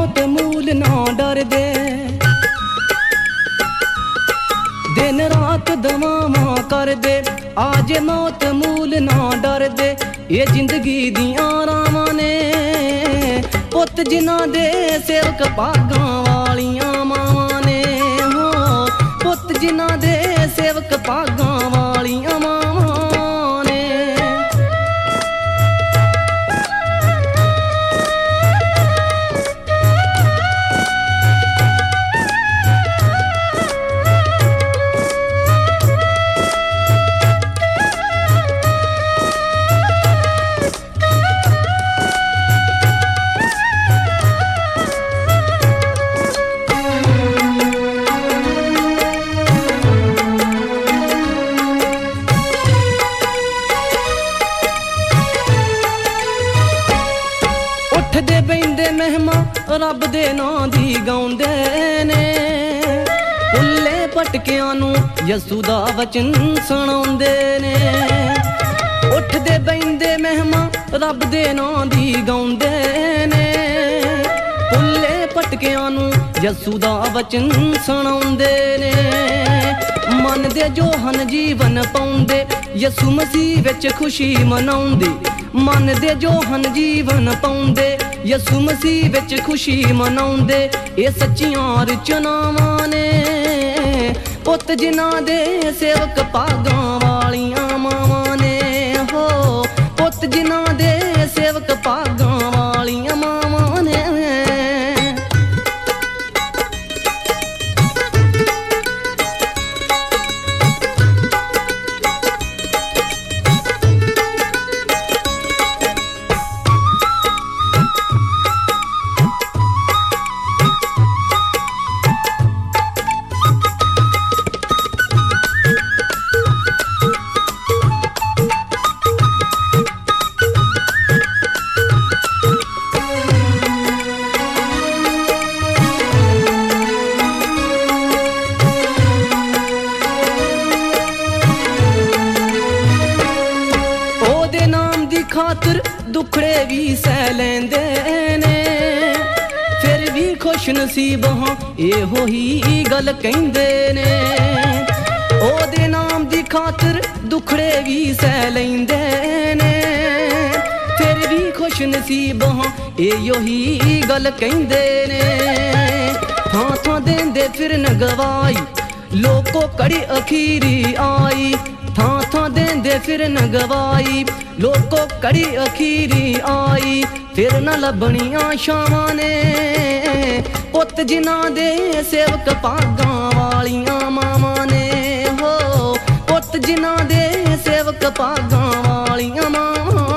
ਮੌਤ ਮੂਲ ਨਾ ਡਰਦੇ ਦਿਨ ਰਾਤ ਦਮਾਮਾ ਕਰਦੇ ਆਜੇ ਮੌਤ ਮੂਲ ਨਾ ਡਰਦੇ ਇਹ ਜ਼ਿੰਦਗੀ ਦੀਆਂ ਰਾਵਾਂ ਨੇ ਪੁੱਤ ਜਿਨ੍ਹਾਂ ਦੇ ਸਿਰ ਕਪਾਗਾਂ ਵਾਲੀਆਂ ਮਾਵਾਂ ਨੇ ਹੋ ਪੁੱਤ ਜਿਨ੍ਹਾਂ ਦੇ ਸੇਵਕ ਪਾਗਾਂ ਵਾਲੀਆਂ ਰੱਬ ਦੇ ਨਾਂ ਦੀ ਗਾਉਂਦੇ ਨੇ ਉੱਲੇ ਪਟਕਿਆਂ ਨੂੰ ਯਸੂ ਦਾ ਵਚਨ ਸੁਣਾਉਂਦੇ ਨੇ ਉੱਠਦੇ ਬੈਂਦੇ ਮਹਿਮਾ ਰੱਬ ਦੇ ਨਾਂ ਦੀ ਗਾਉਂਦੇ ਨੇ ਉੱਲੇ ਪਟਕਿਆਂ ਨੂੰ ਯਸੂ ਦਾ ਵਚਨ ਸੁਣਾਉਂਦੇ ਨੇ ਮਨ ਦੇ ਜੋ ਹਨ ਜੀਵਨ ਪਾਉਂਦੇ ਯਸੂ ਮਸੀਹ ਵਿੱਚ ਖੁਸ਼ੀ ਮਨਾਉਂਦੇ ਮਨ ਦੇ ਜੋ ਹਨ ਜੀਵਨ ਪਾਉਂਦੇ ਯਸੂ ਮਸੀਹ ਵਿੱਚ ਖੁਸ਼ੀ ਮਨਾਉਂਦੇ ਇਹ ਸੱਚੀਆਂ ਰਚਨਾਵਾਂ ਨੇ ਪੁੱਤ ਜਿਨ੍ਹਾਂ ਦੇ ਸੇਵਕ ਪਾਗਾਂ ਵਾਲੀਆਂ ਮਾਵਾਂ ਨੇ ਹੋ ਪੁੱਤ ਜਿਨ੍ਹਾਂ ਦੇ ਸੇਵਕ ਪਾਗਾਂ ਵਾਲੀਆਂ ਮਾਵਾਂ ਨੇ ਨਸੀਬ ਹਾਂ ਇਹੋ ਹੀ ਗੱਲ ਕਹਿੰਦੇ ਨੇ ਉਹਦੇ ਨਾਮ ਦੀ ਖਾਤਰ ਦੁਖੜੇ ਵੀ ਸਹਿ ਲੈਂਦੇ ਨੇ ਫਿਰ ਵੀ ਖੁਸ਼ ਨਸੀਬ ਹਾਂ ਇਹੋ ਹੀ ਗੱਲ ਕਹਿੰਦੇ ਨੇ ਥਾਂ ਥਾਂ ਦਿੰਦੇ ਫਿਰਨ ਗਵਾਈ ਲੋਕੋ ਕੜੀ ਅਖੀਰੀ ਆਈ ਥਾਂ ਥਾਂ ਦਿੰਦੇ ਫਿਰਨ ਗਵਾਈ ਲੋਕੋ ਕੜੀ ਅਖੀਰੀ ਆਈ ਫਿਰ ਨਾ ਲੱਭਣੀਆਂ ਸ਼ਾਮਾਂ ਨੇ ਪੁੱਤ ਜਿਨ੍ਹਾਂ ਦੇ ਸੇਵਕ ਪਾਗਾਂ ਵਾਲੀਆਂ ਮਾਵਾਂ ਨੇ ਹੋ ਪੁੱਤ ਜਿਨ੍ਹਾਂ ਦੇ ਸੇਵਕ ਪਾਗਾਂ ਵਾਲੀਆਂ ਮਾਵਾਂ ਨੇ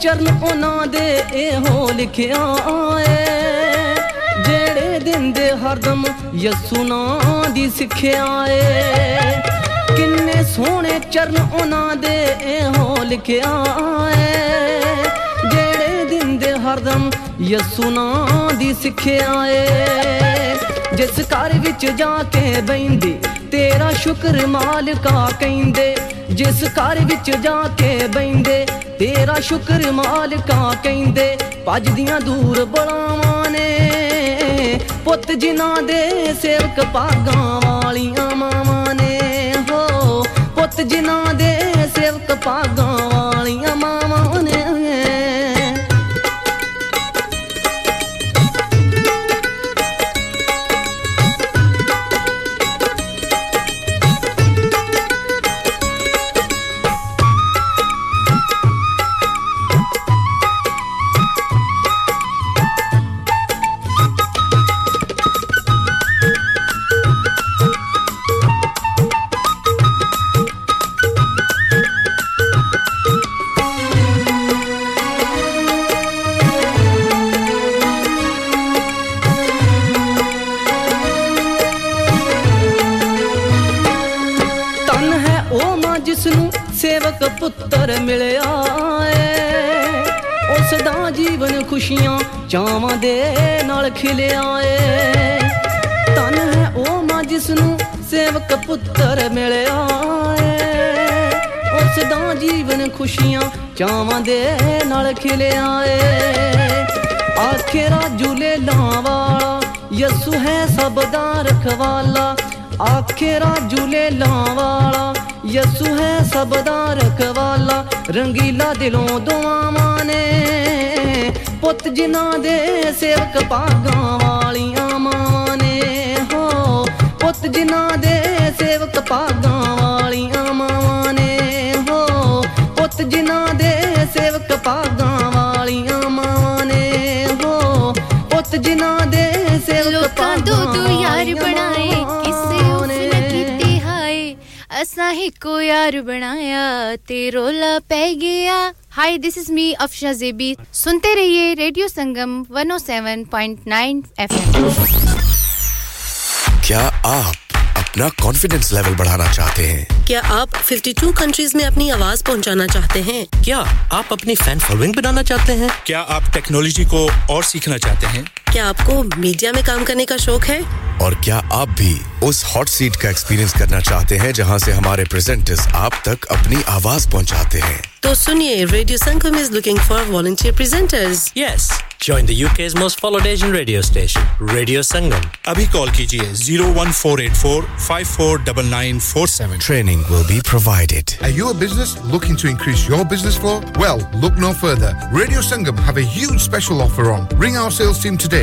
ਚਰਨ ਉਹਨਾਂ ਦੇ ਇਹੋ ਲਿਖਿਆ ਏ ਜਿਹੜੇ ਦਿੰਦੇ ਹਰਦਮ ਯਸੂ ਨਾਂ ਦੀ ਸਿੱਖਿਆ ਏ ਕਿੰਨੇ ਸੋਹਣੇ ਚਰਨ ਉਹਨਾਂ ਦੇ ਇਹੋ ਲਿਖਿਆ ਏ ਜਿਹੜੇ ਦਿੰਦੇ ਹਰਦਮ ਯਸੂ ਨਾਂ ਦੀ ਸਿੱਖਿਆ ਏ ਜਿਸ ਘਰ ਵਿੱਚ ਜਾ ਕੇ ਬੈਂਦੇ ਤੇਰਾ ਸ਼ੁਕਰ ਮਾਲਕਾ ਕਹਿੰਦੇ ਜਿਸ ਘਰ ਵਿੱਚ ਜਾ ਕੇ ਬੈਂਦੇ ਤੇਰਾ ਸ਼ੁਕਰ ਮਾਲਕਾ ਕਹਿੰਦੇ ਭੱਜਦੀਆਂ ਦੂਰ ਬਲਾਵਾਂ ਨੇ ਪੁੱਤ ਜਿਨ੍ਹਾਂ ਦੇ ਸੇਵਕ ਪਾਗਾਂ ਵਾਲੀਆਂ ਮਾਵਾਂ ਨੇ ਹੋ ਪੁੱਤ ਜਿਨ੍ਹਾਂ ਦੇ ਸੇਵਕ ਪਾਗਾਂ ਵਾਲੀਆਂ ਮਾਵਾਂ ਨੇ एक पुत्र मिलया ओ सदा जीवन खुशियां चावां दे नाल खिलया तन है ओ मां जिसनु सेवक पुत्र मिलया ओ सदा जीवन खुशियां चावां दे नाल खिलया आखेरा झूले लावाला यसु है सब दा रखवाला आखेरा झूले लावाला यसु है सब दा रखवाला रंगीला दिलों दुआवां ने पुत जिना दे सेवक पागां वालियां मां ने हो पुत जिना दे सेवक पागां वालियां मां ने हो पुत जिना दे सेवक पागां वालियां मां ने हो पुत जिना दे सेवक पागां तू यार बनाए Asahi ko yaar banaya te rola pe gaya Hi this is me Afsha Zebi sunte rahiye Radio Sangam 107.9 FM Kya aap अपना कॉन्फिडेंस लेवल बढ़ाना चाहते हैं क्या आप 52 कंट्रीज में अपनी आवाज पहुंचाना चाहते हैं क्या आप अपनी फैन फॉलोइंग बनाना चाहते हैं क्या आप टेक्नोलॉजी को और सीखना चाहते हैं क्या आपको मीडिया में काम करने का शौक है और क्या आप भी उस हॉट सीट का एक्सपीरियंस करना चाहते हैं जहां से हमारे प्रेजेंटर्स आप तक अपनी आवाज पहुंचाते हैं तो सुनिए radio Sangam is looking for volunteer presenters. Yes, join the UK's most followed Asian radio station, Radio Sangam. Abhi call kijiye 01484 549947. Training will be provided. Are you a business looking to increase your business flow? Well, look no further. Radio Sangam have a huge special offer on. Ring our sales team today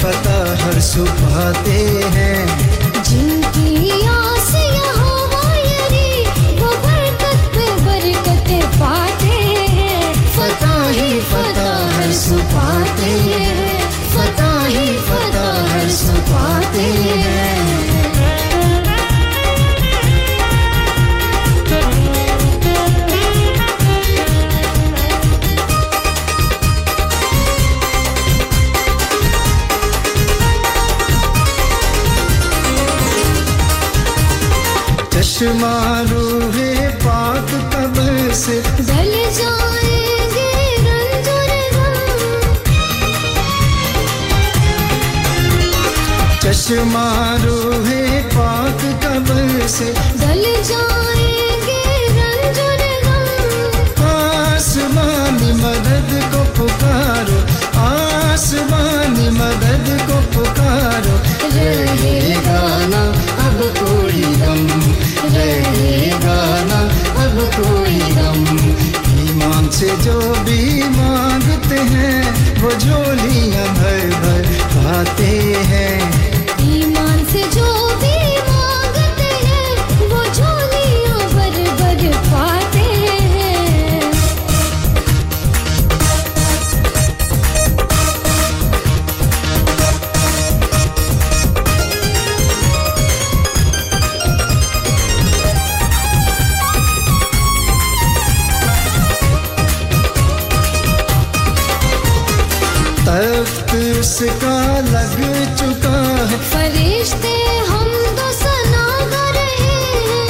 फतह हर सुभाते हैं जिनकी आस यहाँ वायरी वो बरकत पे पाते हैं फतह हर सुभाते हैं फतह हर सुभाते हैं चमारूहे पाक कब्र से जल जाएंगे रंजोर गम चमारूहे पाक कब्र से जल जाएंगे रंजोर गम आसमान मदद को पुकारो आसमान मदद को पुकारो रहेगा ना अब कोई गम रहेगा ना अब कोई गम ईमान से जो भी मांगते हैं वो झोलियां भर पाते हैं ईमान से जो भी मांगते हैं वो झोलियां भर पाते हैं उसका लग चुका है फरिश्ते हमद व सना कर रहे हैं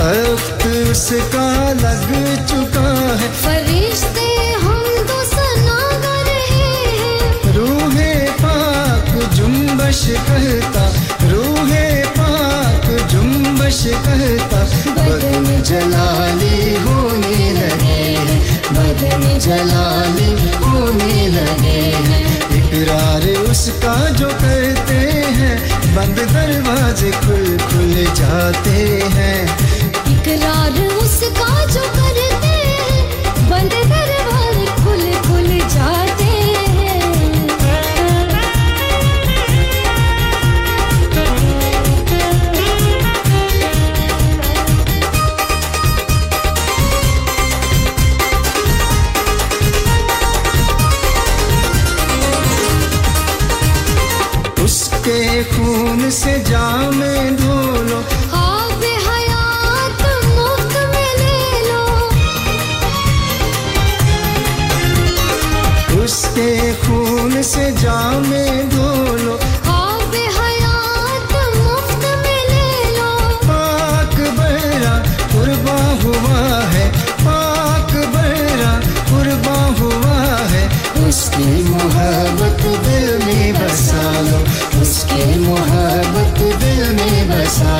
तख्त उसका लग चुका है फरिश्ते हमद व सना कर रहे हैं रूहे पाक जुम्बश करता रूहे पाक जुम्बश करता बदन जलाली होने लगे बदन जलाली होने लगे हैं इकरार उसका जो करते हैं बंद दरवाजे खुल खुल जाते हैं इकरार उसका जो करते हैं बंद दरवाजे खुल खुल जाते हैं के खून से जामे धोलो हाँ बेहयात मुफ्त में ले लो उसके खून से जामे धोलो हाँ बेहयात मुफ्त में ले लो पाक बहरा कुर्बा हुआ है पाक बहरा कुर्बा हुआ है उसकी मोहब्बत दिल में बसा लो उसकी मोहब्बत दिल में बसा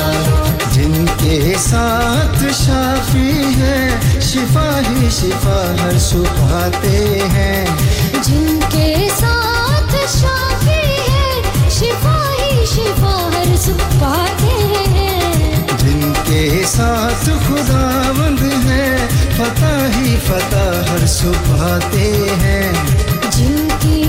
जिनके साथ शाफी है शिफा ही शिफा हर सु पाते हैं जिनके साथ शाफी है शिफा हर सु पाते हैं जिनके साथ खुदावंद है फता ही फता हर सु पाते हैं जिनकी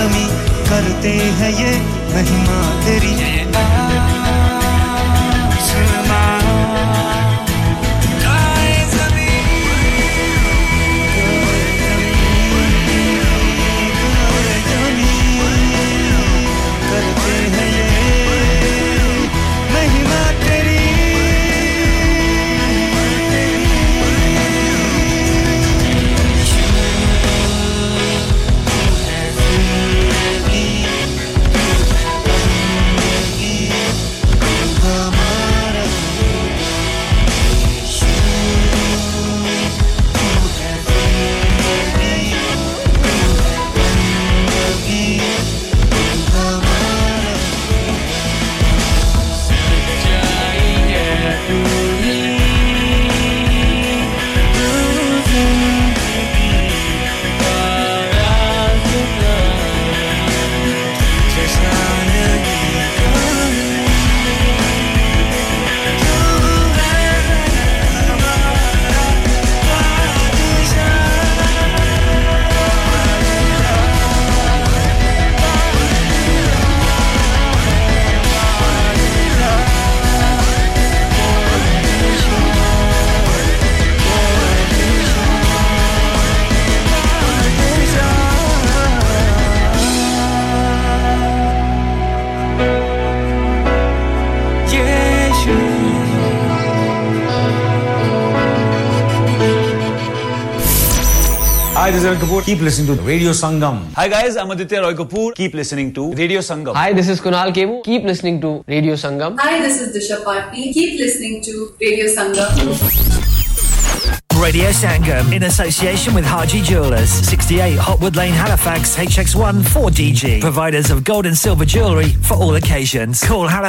कमी करते हैं ये महिमा तेरी Keep listening to Radio Sangam. Hi guys, I'm Aditya Roy Kapoor. Keep listening to Radio Sangam. Hi, this is Kunal Kemmu. Keep listening to Radio Sangam. Hi, this is Disha Patani. Keep listening to Radio Sangam. Radio Sangam in association with Haji Jewellers, 68 Hotwood Lane, Halifax, HX1 4DG. Providers of gold and silver jewellery for all occasions. Call Halifax.